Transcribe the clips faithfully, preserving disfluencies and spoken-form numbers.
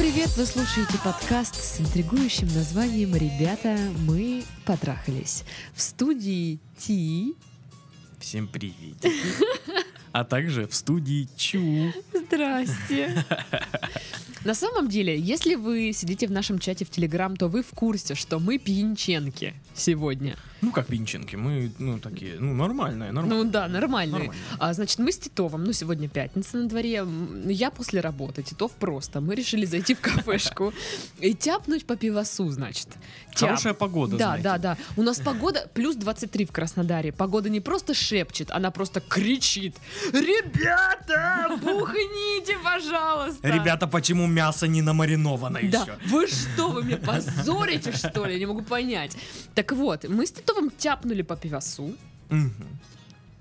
привет! Вы слушаете подкаст с интригующим названием «Ребята, мы потрахались». В студии Ти. Всем привет. А также в студии Чу. Здрасте. На самом деле, если вы сидите в нашем чате в Телеграм, то вы в курсе, что мы пьянченки сегодня. Ну как пьянченки, мы ну такие, ну нормальные, нормальные. Ну да, нормальные. нормальные. А, значит, мы с Титовым, ну сегодня пятница на дворе, я после работы, Титов просто. Мы решили зайти в кафешку и тяпнуть по пивасу, значит. Хорошая погода, да, да, да. У нас погода плюс двадцать три в Краснодаре. Погода не просто шепчет, она просто кричит: ребята, бухните, пожалуйста. Ребята, почему мясо не намариновано еще? Да. Вы что, вы меня позорите, что ли? Я не могу понять. Так вот, мы с Титовым тяпнули по пивасу, угу.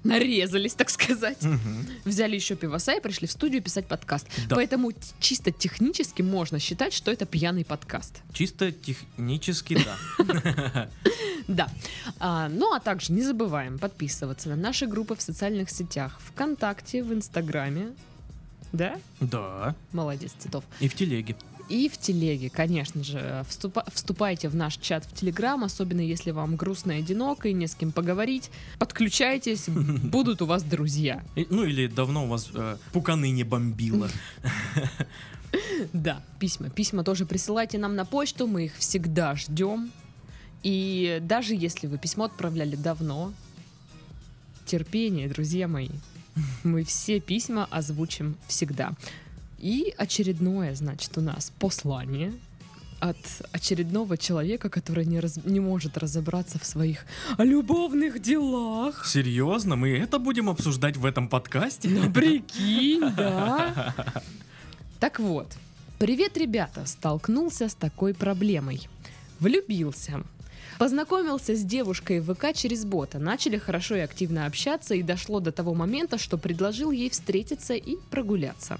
нарезались, так сказать, угу. взяли еще пиваса и пришли в студию писать подкаст. Да. Поэтому чисто технически можно считать, что это пьяный подкаст. Чисто технически, да. Да. А, ну, а также не забываем подписываться на наши группы в социальных сетях. ВКонтакте, в Инстаграме. Да? Да. Молодец, Титов. И в Телеге. И в Телеге, конечно же. Вступа- вступайте в наш чат в Телеграм, особенно если вам грустно и одиноко, и не с кем поговорить. Подключайтесь, будут у вас друзья. Ну, или давно у вас пуканы не бомбило. Да, письма. Письма тоже присылайте нам на почту, мы их всегда ждем. И даже если вы письмо отправляли давно, терпение, друзья мои, мы все письма озвучим всегда. И очередное, значит, у нас послание от очередного человека, который не, раз... не может разобраться в своих любовных делах. Серьезно? Мы это будем обсуждать в этом подкасте? Ну, прикинь, да. Так вот, привет, ребята, столкнулся с такой проблемой. Влюбился. Познакомился с девушкой в ВК через бота, начали хорошо и активно общаться, и дошло до того момента, что предложил ей встретиться и прогуляться.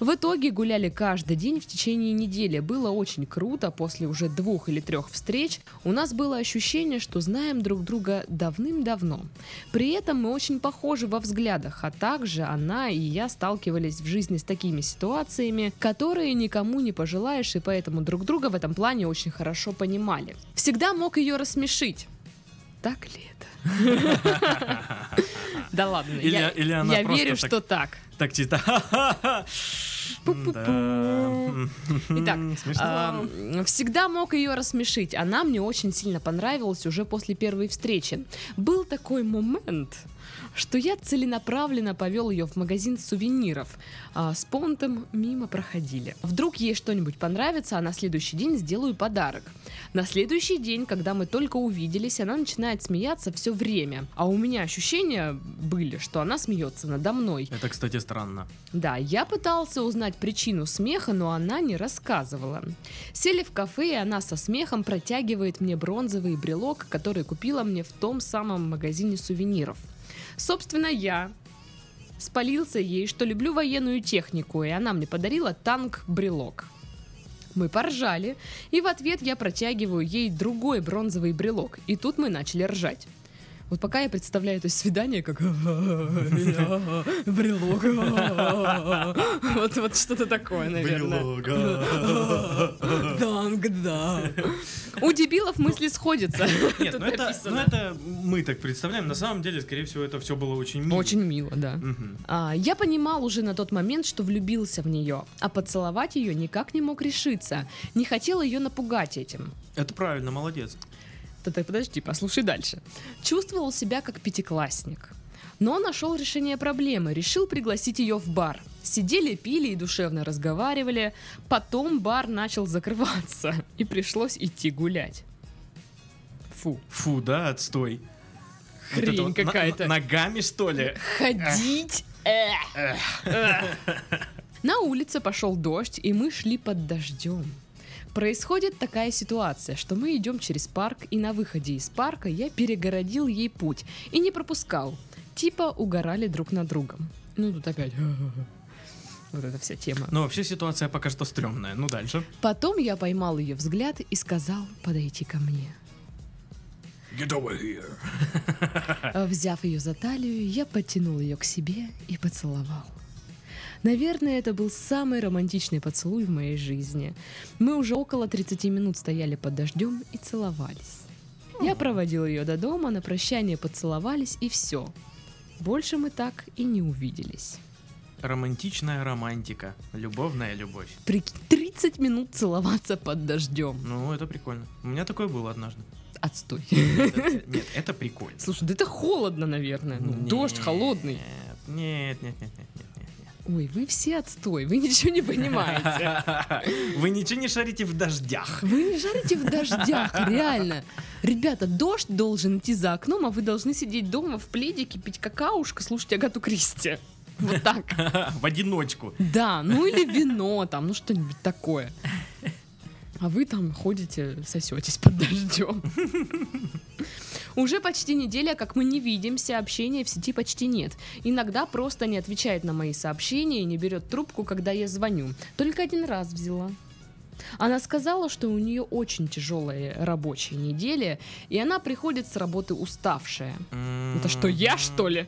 В итоге гуляли каждый день в течение недели, было очень круто, после уже двух или трех встреч у нас было ощущение, что знаем друг друга давным-давно. При этом мы очень похожи во взглядах, а также она и я сталкивались в жизни с такими ситуациями, которые никому не пожелаешь, и поэтому друг друга в этом плане очень хорошо понимали. Всегда мог ее рассмешить. Так ли это? Да ладно, я верю, что так. Так, Тита. Итак, э, всегда мог ее рассмешить. Она мне очень сильно понравилась уже после первой встречи. Был такой момент, что я целенаправленно повел ее в магазин сувениров. А с понтом мимо проходили. Вдруг ей что-нибудь понравится, а на следующий день сделаю подарок. На следующий день, когда мы только увиделись, она начинает смеяться все время. А у меня ощущения были, что она смеется надо мной. Это, кстати, странно. Да, я пытался узнать причину смеха, но она не рассказывала. Сели в кафе, и она со смехом протягивает мне бронзовый брелок, который купила мне в том самом магазине сувениров. Собственно, я спалился ей, что люблю военную технику, и она мне подарила танк-брелок. Мы поржали, и в ответ я протягиваю ей другой бронзовый брелок, и тут мы начали ржать. Вот пока я представляю это свидание как брелок, вот, вот что-то такое, наверное. Брелок. Данг, да. У дебилов мысли сходятся. Нет, ну это, ну это мы так представляем. На самом деле, скорее всего, это все было очень мило. Очень мило, да. Угу. А, я понимал уже на тот момент, что влюбился в нее, а поцеловать ее никак не мог решиться. Не хотел ее напугать этим. Это правильно, молодец. Так подожди, послушай дальше. Чувствовал себя как пятиклассник, но нашел решение проблемы. Решил пригласить ее в бар. Сидели, пили и душевно разговаривали. Потом бар начал закрываться, и пришлось идти гулять. Фу. Фу, да, отстой. Хрень вот вот какая-то. На- ногами, что ли? Ходить. На улице пошел дождь, и мы шли под дождем. Происходит такая ситуация, что мы идем через парк, и на выходе из парка я перегородил ей путь и не пропускал. Типа угорали друг над другом. Ну тут опять вот эта вся тема. Но вообще ситуация пока что стрёмная. Ну дальше. Потом я поймал ее взгляд и сказал: подойти ко мне. Get over here. Взяв ее за талию, я подтянул ее к себе и поцеловал. Наверное, это был самый романтичный поцелуй в моей жизни. Мы уже около тридцать минут стояли под дождем и целовались. Я проводил ее до дома, на прощание поцеловались и все. Больше мы так и не увиделись. Романтичная романтика, любовная любовь. тридцать минут целоваться под дождем. Ну, это прикольно. У меня такое было однажды. Отстой. Нет, это, нет, это прикольно. Слушай, да это холодно, наверное. Ну, нет, дождь холодный. Нет, нет, нет, нет, нет, нет. Ой, вы все отстой, вы ничего не понимаете. Вы ничего не шарите в дождях. Вы не шарите в дождях, реально. Ребята, дождь должен идти за окном, а вы должны сидеть дома в пледике, пить какаушку, слушать Агату Кристи. Вот так. В одиночку. Да, ну или вино там, ну что-нибудь такое. А вы там ходите, сосетесь под дождем. Уже почти неделя, как мы не видимся, общения в сети почти нет. Иногда просто не отвечает на мои сообщения и не берет трубку, когда я звоню. Только один раз взяла. Она сказала, что у нее очень тяжелая рабочая неделя, и она приходит с работы уставшая. Это что, я, что ли?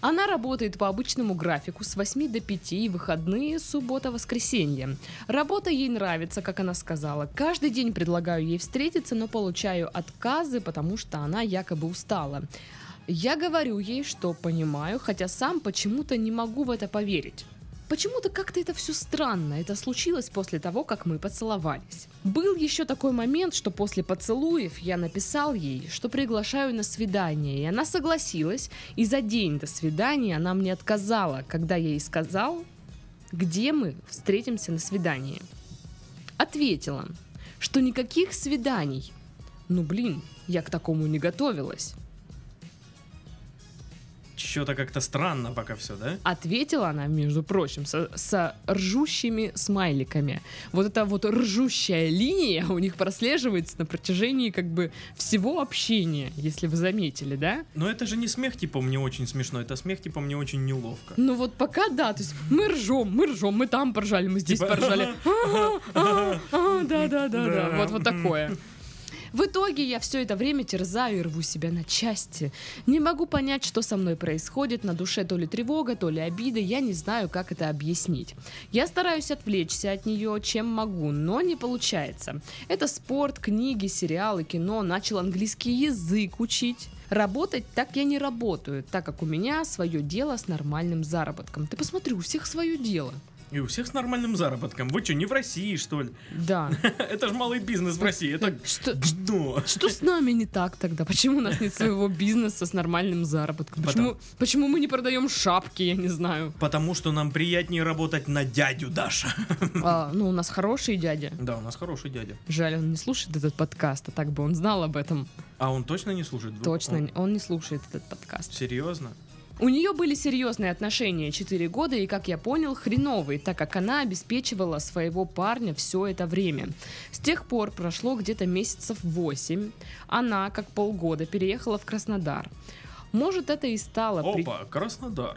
Она работает по обычному графику с восьми до пяти, выходные, суббота, воскресенье. Работа ей нравится, как она сказала. Каждый день предлагаю ей встретиться, но получаю отказы, потому что она якобы устала. Я говорю ей, что понимаю, хотя сам почему-то не могу в это поверить. Почему-то как-то это все странно, это случилось после того, как мы поцеловались. Был еще такой момент, что после поцелуев я написал ей, что приглашаю на свидание, и она согласилась, и за день до свидания она мне отказала, когда я ей сказал, где мы встретимся на свидании. Ответила, что никаких свиданий. Ну блин, я к такому не готовилась. Что-то как-то странно пока все, да? Ответила она, между прочим, со, со ржущими смайликами. Вот эта вот ржущая линия у них прослеживается на протяжении как бы всего общения, если вы заметили, да? Но это же не смех типа «мне очень смешно», это смех типа «мне очень неловко». Ну вот пока да, то есть мы ржем, мы ржем, мы там поржали, мы здесь поржали. Да-да-да-да, вот вот такое. В итоге я все это время терзаю и рву себя на части. Не могу понять, что со мной происходит. На душе то ли тревога, то ли обида. Я не знаю, как это объяснить. Я стараюсь отвлечься от нее, чем могу, но не получается. Это спорт, книги, сериалы, кино. Начал английский язык учить. Работать так я не работаю, так как у меня свое дело с нормальным заработком. Ты посмотри, у всех свое дело. И у всех с нормальным заработком. Вы что, не в России, что ли? Да. Это же малый бизнес в России. Это что? Дно. Что с нами не так тогда? Почему у нас нет своего бизнеса с нормальным заработком? Почему, почему мы не продаем шапки, я не знаю? Потому что нам приятнее работать на дядю, Даша. А, ну, у нас хороший дядя. Да, у нас хороший дядя. Жаль, он не слушает этот подкаст, а так бы он знал об этом. А он точно не слушает? Точно, он, он не слушает этот подкаст. Серьезно? У нее были серьезные отношения четыре года и, как я понял, хреновые, так как она обеспечивала своего парня все это время. С тех пор прошло где-то месяцев восемь. Она, как полгода, переехала в Краснодар. Может, это и стало... Опа, при... Краснодар.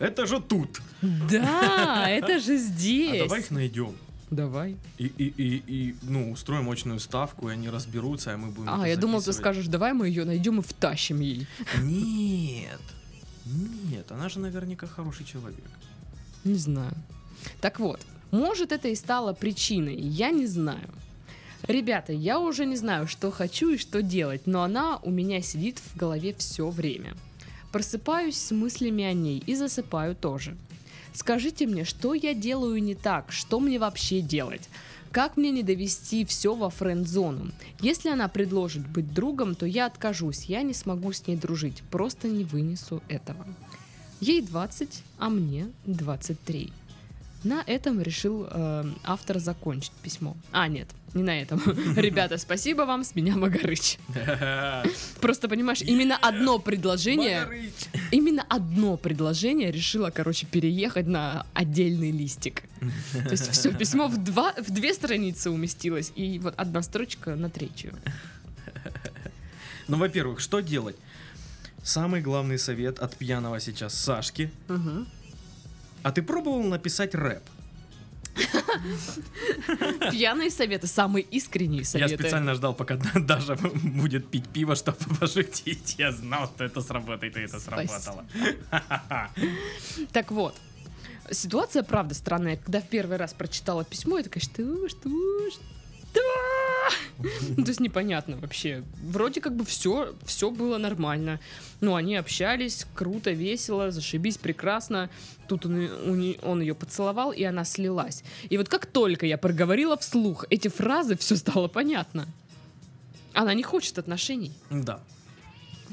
Это же тут. Да, это же здесь. А давай их найдем. Давай. И, и, и, и ну, устроим очную ставку, и они разберутся, а мы будем... А, я думал, ты скажешь, давай мы ее найдем и втащим ей. Нет. Нет, она же наверняка хороший человек. Не знаю. Так вот, может, это и стало причиной, я не знаю. Ребята, я уже не знаю, что хочу и что делать, но она у меня сидит в голове все время. Просыпаюсь с мыслями о ней и засыпаю тоже. Скажите мне, что я делаю не так, что мне вообще делать? Как мне не довести все во френд-зону? Если она предложит быть другом, то я откажусь, я не смогу с ней дружить, просто не вынесу этого. Ей двадцать, а мне двадцать три. На этом решил э, автор закончить письмо. А, нет, не на этом. Ребята, спасибо вам, с меня Магарыч. Просто, понимаешь, именно одно предложение... Именно одно предложение решило, короче, переехать на отдельный листик. То есть все письмо в, два, в две страницы уместилось, и вот одна строчка на третью. Ну, во-первых, что делать? Самый главный совет от пьяного сейчас Сашки. Угу. А ты пробовал написать рэп? Пьяные советы, самые искренние советы. Я специально ждал, пока Даша будет пить пиво, чтобы пошутить. Я знал, что это сработает, и это сработало. Так вот, ситуация, правда, странная. Когда в первый раз прочитала письмо, я такая, что, что, что? Ну, то есть непонятно вообще. Вроде как бы все, все было нормально. Ну, они общались, круто, весело, зашибись, прекрасно. Тут он, он ее поцеловал, и она слилась. И вот как только я проговорила вслух эти фразы, все стало понятно. Она не хочет отношений. Да.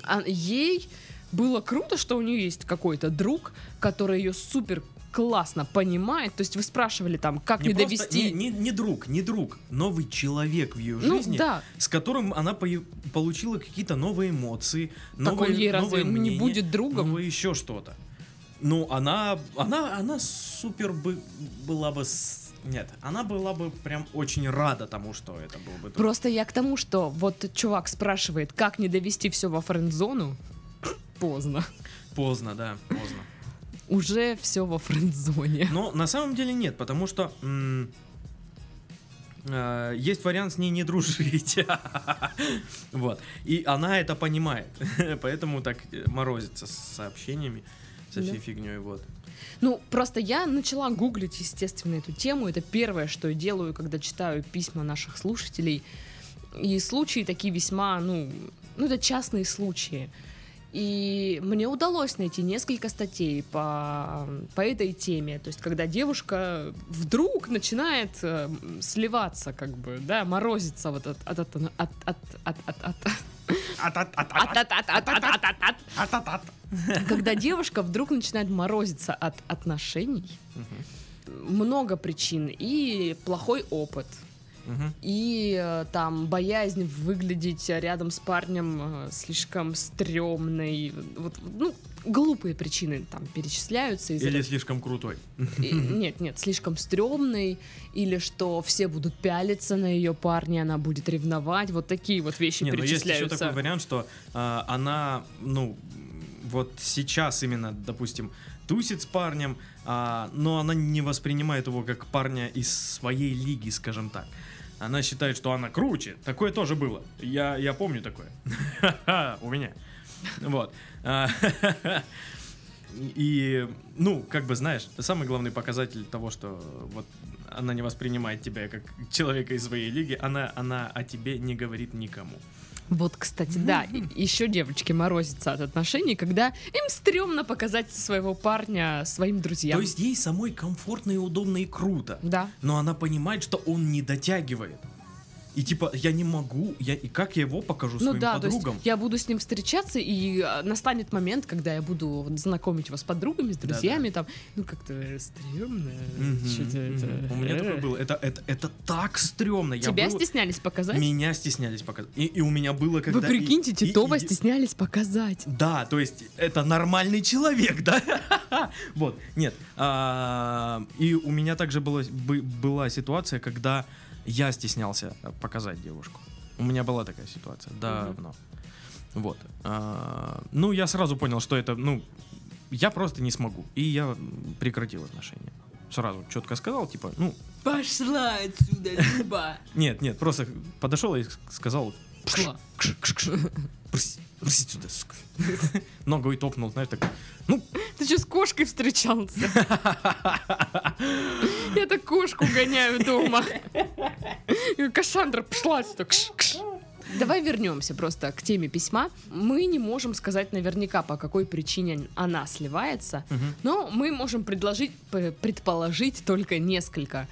А ей было круто, что у нее есть какой-то друг, который ее супер классно понимает. То есть вы спрашивали там, как не, не просто, довести... Не, не, не друг, не друг. Новый человек в ее ну, жизни, да. С которым она по- получила какие-то новые эмоции, новые, ей новое разве мнение, не будет другом? Новое еще что-то. Ну, она... Она, она супер бы, была бы... С... Нет, она была бы прям очень рада тому, что это был бы друг. Просто я к тому, что вот чувак спрашивает, как не довести все во френд-зону. Поздно. Поздно, да, поздно. Уже все во френд-зоне. Но на самом деле нет, потому что м- э- есть вариант с ней не дружить. Вот. И она это понимает. Поэтому так морозится с сообщениями, со всей фигней. Вот. Ну, просто я начала гуглить, естественно, эту тему. Это первое, что я делаю, когда читаю письма наших слушателей. И случаи такие весьма, ну, ну это частные случаи. И мне удалось найти несколько статей по, по этой теме. То есть, когда девушка вдруг начинает э, сливаться, как бы, да, морозиться вот от от от от от от от от Когда девушка вдруг начинает морозиться от отношений, много причин. И плохой опыт. Uh-huh. И там боязнь выглядеть рядом с парнем слишком стрёмной, вот, ну, глупые причины там перечисляются. Из-за... Или слишком крутой. И, нет, нет, слишком стрёмной. Или что все будут пялиться на ее парня, она будет ревновать. Вот такие вот вещи не, перечисляются. Но есть еще такой вариант, что э, она, ну, вот сейчас именно, допустим, тусит с парнем, а, но она не воспринимает его как парня из своей лиги, скажем так. Она считает, что она круче. Такое тоже было. Я, я помню такое. У меня. Вот. И, ну, как бы, знаешь, самый главный показатель того, что вот она не воспринимает тебя как человека из своей лиги, она, она о тебе не говорит никому. Вот, кстати, да, еще девочки морозятся от отношений, когда им стрёмно показать своего парня своим друзьям. То есть ей самой комфортно и удобно и круто. Да. Но она понимает, что он не дотягивает. И типа, я не могу, я, и как я его покажу ну своим да, подругам? Ну да, то есть я буду с ним встречаться, и настанет момент, когда я буду знакомить его с подругами, с друзьями, да, да. Там, ну как-то стрёмно, mm-hmm, что-то mm-hmm. это... У меня такое было, это, это, это так стрёмно. Тебя я был... стеснялись показать? Меня стеснялись показать, и, и у меня было когда... Вы прикиньте, и, Титова и, и... стеснялись показать. Да, то есть это нормальный человек, да? Вот, нет, и у меня также была ситуация, когда... Я стеснялся показать девушку. У меня была такая ситуация давно. Mm-hmm. Вот. А, ну, я сразу понял, что это, ну, я просто не смогу. И я прекратил отношения. Сразу четко сказал, типа, ну... Пошла отсюда, Люба! Нет, нет, просто подошел и сказал... Пошла! Брысь сюда, сука! Ногой топнул, знаешь, так... Ну... Ты что, с кошкой встречался? Я-то кошку гоняю дома. Кассандра, пошла сюда. Давай вернемся просто к теме письма. Мы не можем сказать наверняка, по какой причине она сливается, угу. Но мы можем предложить, предположить только несколько.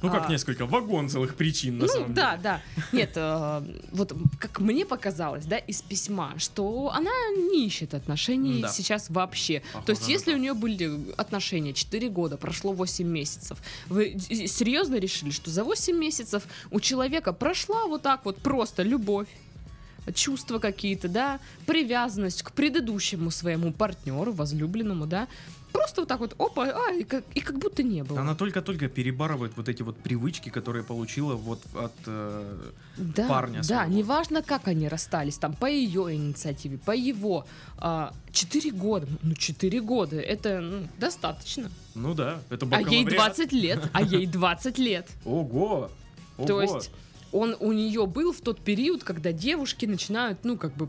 Ну как а, несколько? Вагон целых причин, на ну, самом да, деле. Да, да. Нет, э, вот как мне показалось, да, из письма, что она не ищет отношений да. сейчас вообще. Похоже, то есть если да. у нее были отношения четыре года, прошло восемь месяцев, вы серьезно решили, что за восемь месяцев у человека прошла вот так вот просто любовь, чувства какие-то, да, привязанность к предыдущему своему партнеру, возлюбленному, да. Просто вот так вот, опа, а, и, как, и как будто не было. Она только-только перебарывает вот эти вот привычки, которые получила вот от э, да, парня. Да, неважно, как они расстались, там, по ее инициативе, по его. Четыре э, года, ну, четыре года, это ну, достаточно. Ну да, это бакалавриат. А ей двадцать лет, а ей двадцать лет. Ого, ого. То есть он у нее был в тот период, когда девушки начинают, ну, как бы,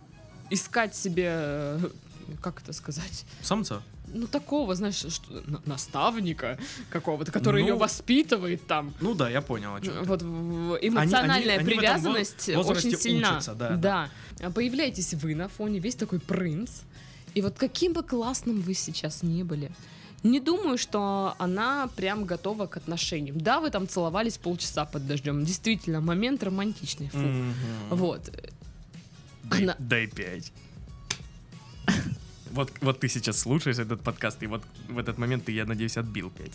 искать себе, как это сказать? Самца. Ну, такого, знаешь, что, наставника какого-то, который ну, ее воспитывает там. Ну да, я понял, о чем. Вот эмоциональная они, они, привязанность они очень сильна. Учатся, да, да. да. Появляетесь вы на фоне, весь такой принц. И вот каким бы классным вы сейчас ни были, не думаю, что она прям готова к отношениям. Да, вы там целовались полчаса под дождем. Действительно, момент романтичный. Фу. Mm-hmm. Вот. Дай, она... дай пять. Вот, вот ты сейчас слушаешь этот подкаст, и вот в этот момент ты, я надеюсь, отбил пять.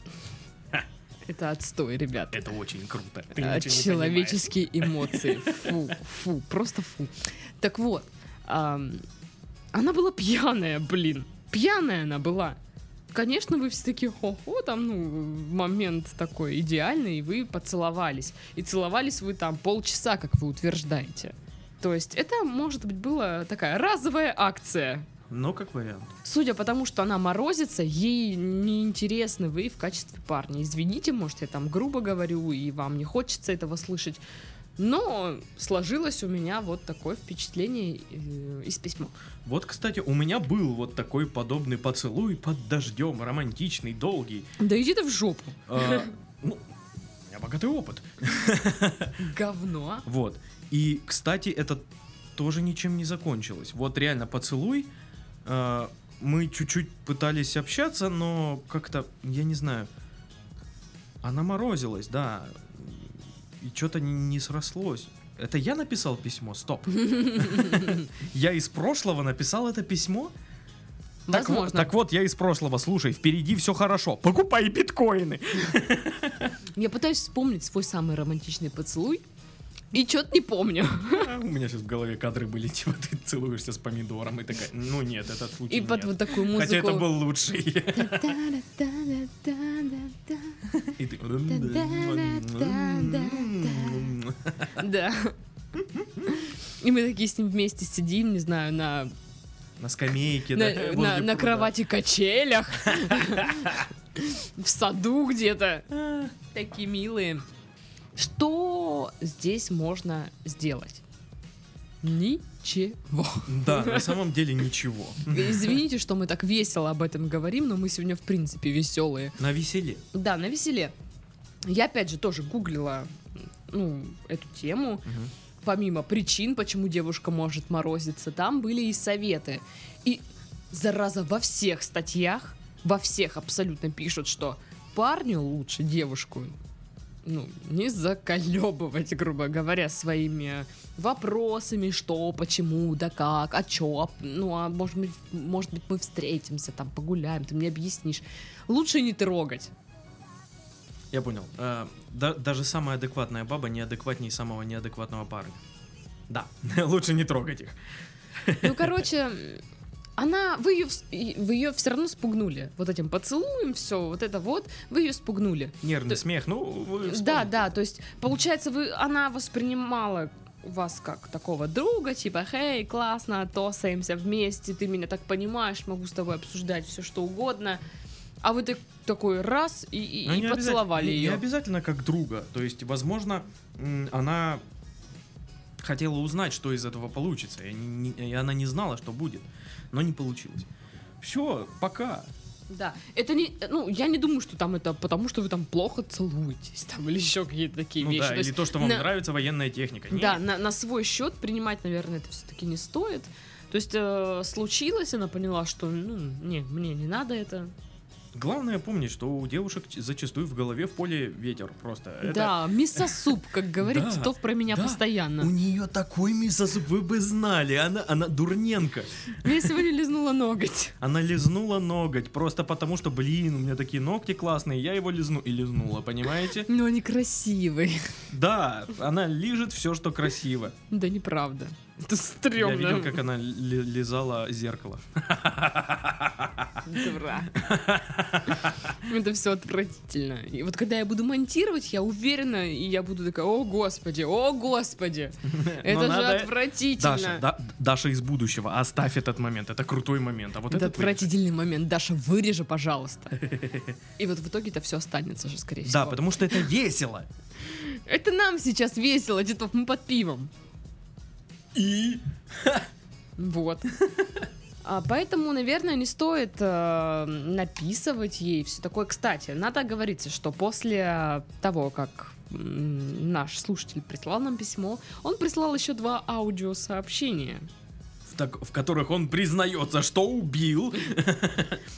Это отстой, ребят. Это очень круто. Ты а, человеческие эмоции. Фу, фу, просто фу. Так вот, эм, она была пьяная, блин. Пьяная она была. Конечно, вы все такие, хо-хо, там, ну, момент такой идеальный, и вы поцеловались. И целовались вы там полчаса, как вы утверждаете. То есть это, может быть, была такая разовая акция. Но как вариант. Судя по тому, что она морозится, ей неинтересны вы в качестве парня. Извините, может, я там грубо говорю, и вам не хочется этого слышать. Но сложилось у меня вот такое впечатление из письма. Вот, кстати, у меня был вот такой подобный поцелуй под дождем, романтичный, долгий. Да иди ты в жопу. Ну, у меня богатый опыт. Говно. Вот. И, кстати, это тоже ничем не закончилось. Вот реально поцелуй... Мы чуть-чуть пытались общаться, но как-то, я не знаю, она морозилась, да, и что-то не, не срослось. Это я написал письмо? Стоп. Я из прошлого написал это письмо? Так вот, так вот, я из прошлого, слушай, впереди все хорошо, покупай биткоины. Я пытаюсь вспомнить свой самый романтичный поцелуй. И что-то не помню. А, у меня сейчас в голове кадры были, типа ты целуешься с помидором и такая, ну нет, этот случай. И нет. Под вот такую музыку. Хотя это был лучший. И ты. Да. И мы такие с ним вместе сидим, не знаю, на на скамейке, на на кровати качелях, в саду где-то, такие милые. Что здесь можно сделать? Ничего. Да, на самом деле ничего. Извините, что мы так весело об этом говорим, но мы сегодня в принципе веселые. На веселе. Да, на веселе. Я опять же тоже гуглила ну, эту тему. Угу. Помимо причин, почему девушка может морозиться, там были и советы. И, зараза, во всех статьях, во всех абсолютно пишут, что парню лучше девушку... Ну, не заколебывать, грубо говоря, своими вопросами, что, почему, да как, а чё, ну, а может быть, может быть мы встретимся, там, погуляем, ты мне объяснишь. Лучше не трогать. Я понял. А, да, даже самая адекватная баба неадекватнее самого неадекватного парня. Да, лучше не трогать их. Ну, короче, она, вы ее, вы ее все равно спугнули. Вот этим поцелуем, все, вот это вот. Вы ее спугнули. Нервный то, смех, ну вы да, да, то есть получается вы, она воспринимала вас как такого друга. Типа, хей, классно, тосаемся вместе. Ты меня так понимаешь, могу с тобой обсуждать все что угодно. А вы так, такой раз и, и, и поцеловали ее. Не обязательно как друга. То есть, возможно, она хотела узнать, что из этого получится. И, не, и она не знала, что будет. Но не получилось. Все, пока. Да, это не, ну, я не думаю, что там это потому, что вы там плохо целуетесь, там, или еще какие-то такие ну вещи. Ну да, то или есть, то, что вам на... нравится военная техника. Нет. Да, на, на свой счет принимать, наверное, это все-таки не стоит. То есть э, случилось, она поняла, что, ну, не, мне не надо это. Главное помнить, что у девушек зачастую в голове в поле ветер просто. Да, это... миссосуп, как говорит да, Титов про меня да, постоянно. У нее такой миссосуп, вы бы знали. Она, она дурненко. Я сегодня лизнула ноготь. Она лизнула ноготь просто потому, что, блин, у меня такие ногти классные, я его лизну и лизнула, понимаете? Но они красивые. Да, она лижет все, что красиво. Да неправда. Это стрёмно. Я видел, как она ли- лизала зеркало. Дура. Это все отвратительно. И вот когда я буду монтировать, я уверена, и я буду такая: о господи, о господи, это же надо... отвратительно. Даша, да, Даша из будущего, оставь этот момент, это крутой момент. А вот это этот отвратительный вы... момент, Даша, вырежи, пожалуйста. И вот в итоге это все останется же, скорее да, всего. Да, потому что это весело. Это нам сейчас весело, Титов, мы под пивом. И вот. А поэтому, наверное, не стоит э, написывать ей все такое. Кстати, надо оговориться, что после того, как м- наш слушатель прислал нам письмо, он прислал еще два аудиосообщения, в, так, в которых он признается, что убил.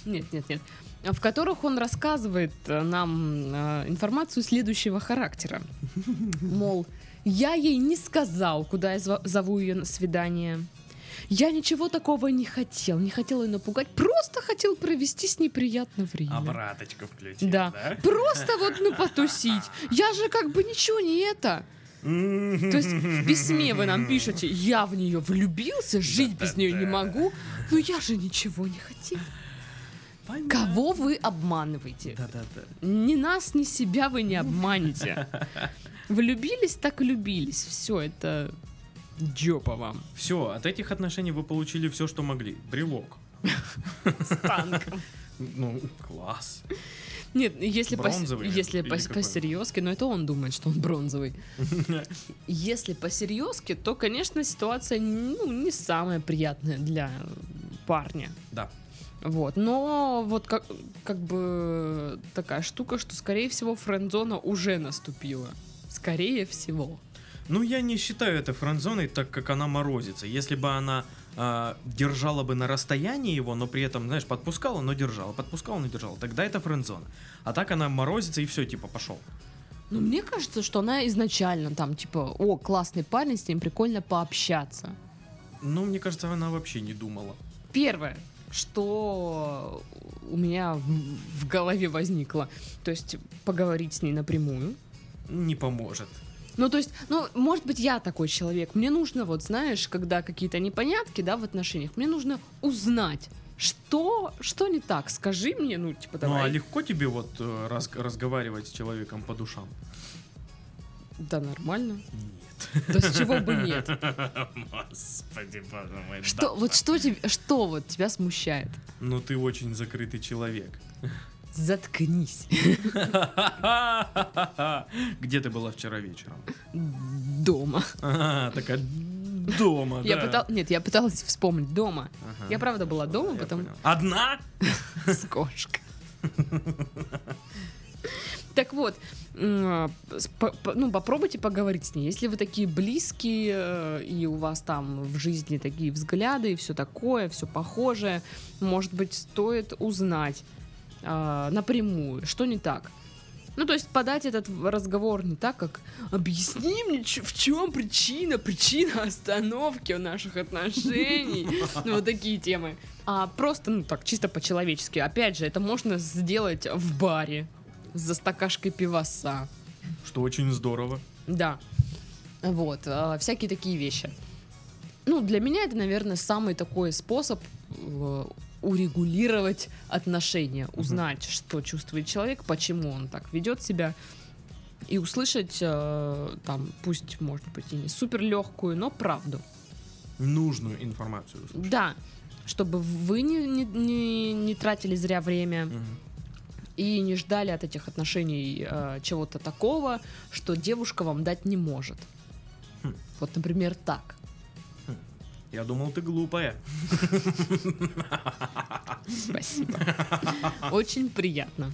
Нет, нет, нет. В которых он рассказывает нам э, информацию следующего характера. Мол, я ей не сказал, куда я зв- зову ее на свидание. Я ничего такого не хотел, не хотел ее напугать, просто хотел провести с ней приятное время. Обраточку включил, да. да? Просто вот, ну, потусить. Я же как бы ничего не это. То есть в письме вы нам пишете: я в нее влюбился, жить без нее не могу, но я же ничего не хотел. Понятно. Кого вы обманываете? Да-да-да. Ни нас, ни себя вы не обманете. Влюбились, так и любились. Все это... Джопа вам. Все, от этих отношений вы получили все, что могли. Брелок. С танком. Ну, класс. Нет, если по-серьезке, но это он думает, что он бронзовый. Если по-серьезке, то, конечно, ситуация не самая приятная для парня. Да. Вот, но вот как, как бы такая штука, что, скорее всего, френд-зона уже наступила. Скорее всего. Ну, я не считаю это френд-зоной, так как она морозится. Если бы она э, держала бы на расстоянии его, но при этом, знаешь, подпускала, но держала, подпускала, но держала, тогда это френд-зона. А так она морозится и все, типа, пошел. Ну, мне кажется, что она изначально там, типа, о, классный парень, с ним прикольно пообщаться. Ну, мне кажется, она вообще не думала. Первое, что у меня в, в голове возникло, то есть поговорить с ней напрямую. Не поможет. Ну, то есть, ну, может быть, я такой человек. Мне нужно, вот, знаешь, когда какие-то непонятки, да, в отношениях, мне нужно узнать, что, что не так. Скажи мне, ну, типа, давай. Ну, а легко тебе вот раз, разговаривать с человеком по душам? Да, нормально. Нет. Да с чего бы нет? Господи, боже мой. Что, вот что тебе, что вот тебя смущает? Ну, ты очень закрытый человек. Заткнись. Где ты была вчера вечером? Дома. А, такая дома, да. Я пытал... Нет, я пыталась вспомнить дома. Ага, я правда была дома, я потому... Понял. Одна? С кошкой. Так вот, ну, попробуйте поговорить с ней. Если вы такие близкие, и у вас там в жизни такие взгляды, и все такое, все похожее, может быть, стоит узнать напрямую, что не так. Ну, то есть подать этот разговор не так, как объясни мне, ч- в чем причина, причина остановки наших отношений. Ну, вот такие темы. А просто, ну так, чисто по-человечески. Опять же, это можно сделать в баре за стакашкой пиваса. Что очень здорово. Да. Вот, всякие такие вещи. Ну, для меня это, наверное, самый такой способ урегулировать отношения, узнать, mm-hmm. что чувствует человек, почему он так ведет себя, и услышать, э, там, пусть, может быть, и не суперлегкую, но правду. Нужную информацию услышать. Да, чтобы вы не, не, не, не тратили зря время, mm-hmm. и не ждали от этих отношений э, чего-то такого, что девушка вам дать не может. Mm. Вот, например, так. Я думал, ты глупая. Спасибо. Очень приятно.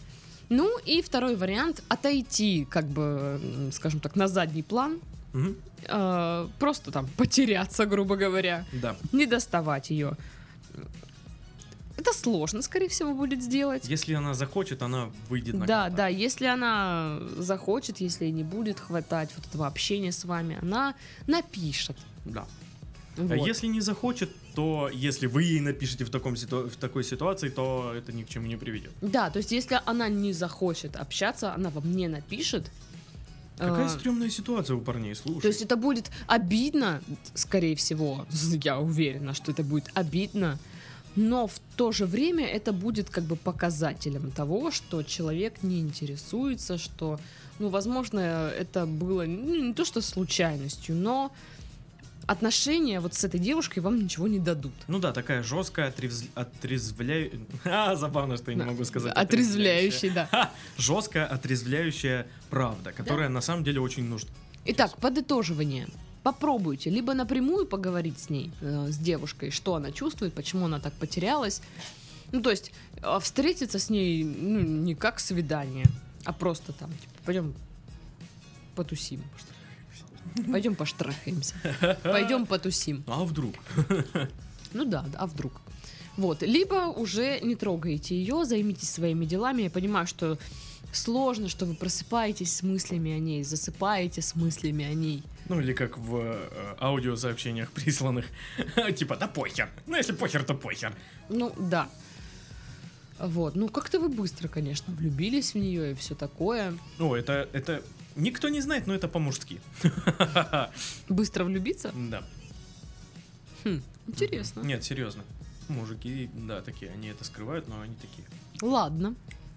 Ну и второй вариант — отойти, как бы, скажем так, на задний план. Угу. Э, просто там потеряться, грубо говоря. Да. Не доставать ее. Это сложно, скорее всего, будет сделать. Если она захочет, она выйдет на контакт. Да, да, если она захочет, если ей не будет хватать вот этого общения с вами, она напишет. Да. Вот. А если не захочет, то если вы ей напишете в, таком ситу... в такой ситуации, то это ни к чему не приведет. Да, то есть если она не захочет общаться, она вам не напишет. Какая стрёмная ситуация у парней, слушай. То есть это будет обидно, скорее всего, я уверена, что это будет обидно, но в то же время это будет как бы показателем того, что человек не интересуется, что, ну, возможно, это было ну, не то что случайностью, но отношения вот с этой девушкой вам ничего не дадут. Ну да, такая жесткая, отрезв... отрезвляющая... А, забавно, что я не да. могу сказать. Отрезвляющая, отрезвляющая. Да. Жесткая, отрезвляющая правда, которая да. на самом деле очень нужна. Итак, сейчас. Подытоживание. Попробуйте либо напрямую поговорить с ней, э, с девушкой, что она чувствует, почему она так потерялась. Ну, то есть, э, встретиться с ней ну, не как свидание, а просто там, типа, пойдем потусим, что ли. Пойдем поштрахаемся. Пойдем потусим. А вдруг? Ну да, а вдруг. Вот. Либо уже не трогайте ее, займитесь своими делами. Я понимаю, что сложно, что вы просыпаетесь с мыслями о ней, засыпаете с мыслями о ней. Ну или как в э, аудиосообщениях присланных. Типа, да похер. Ну если похер, то похер. Ну да. Вот. Ну как-то вы быстро, конечно, влюбились в нее и все такое. Ну это... это... Никто не знает, но это по-мужски. Быстро влюбиться? Да. Хм, интересно. Нет, серьезно. Мужики, да, такие, они это скрывают, но они такие. Ладно,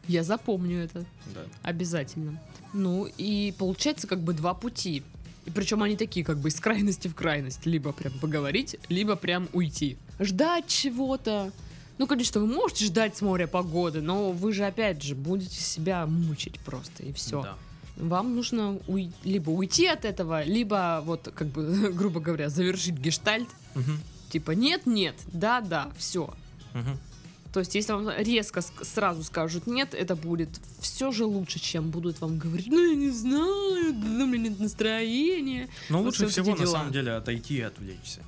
я запомню это. Да. Обязательно. Ну, и получается как бы два пути. И причем они такие как бы из крайности в крайность. Либо прям поговорить, либо прям уйти. Ждать чего-то. Ну, конечно, вы можете ждать с моря погоды, но вы же опять же будете себя мучить просто, и все. Да. Вам нужно уй- либо уйти от этого, либо, вот, как бы, грубо говоря, завершить гештальт. Угу. Типа, нет, нет, да, да, все. Угу. То есть, если вам резко с- сразу скажут нет, это будет все же лучше, чем будут вам говорить, ну, я не знаю, у меня нет настроения. Но вот лучше всего, на самом деле, отойти и отвлечься.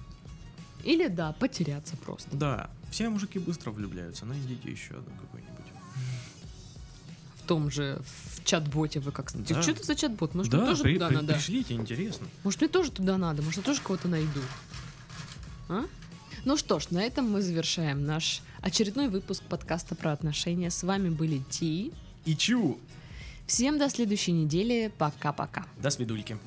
Или, да, потеряться просто. Да, все мужики быстро влюбляются, найдите еще одну какую-нибудь. В том же, в чат-боте вы как... Да. Что это за чат-бот? Может, да, мне тоже при, туда при, надо? Пришлите, интересно. Может, мне тоже туда надо? Может, я тоже кого-то найду? А? Ну что ж, на этом мы завершаем наш очередной выпуск подкаста про отношения. С вами были Ти и Чу. Всем до следующей недели. Пока-пока. До свидульки.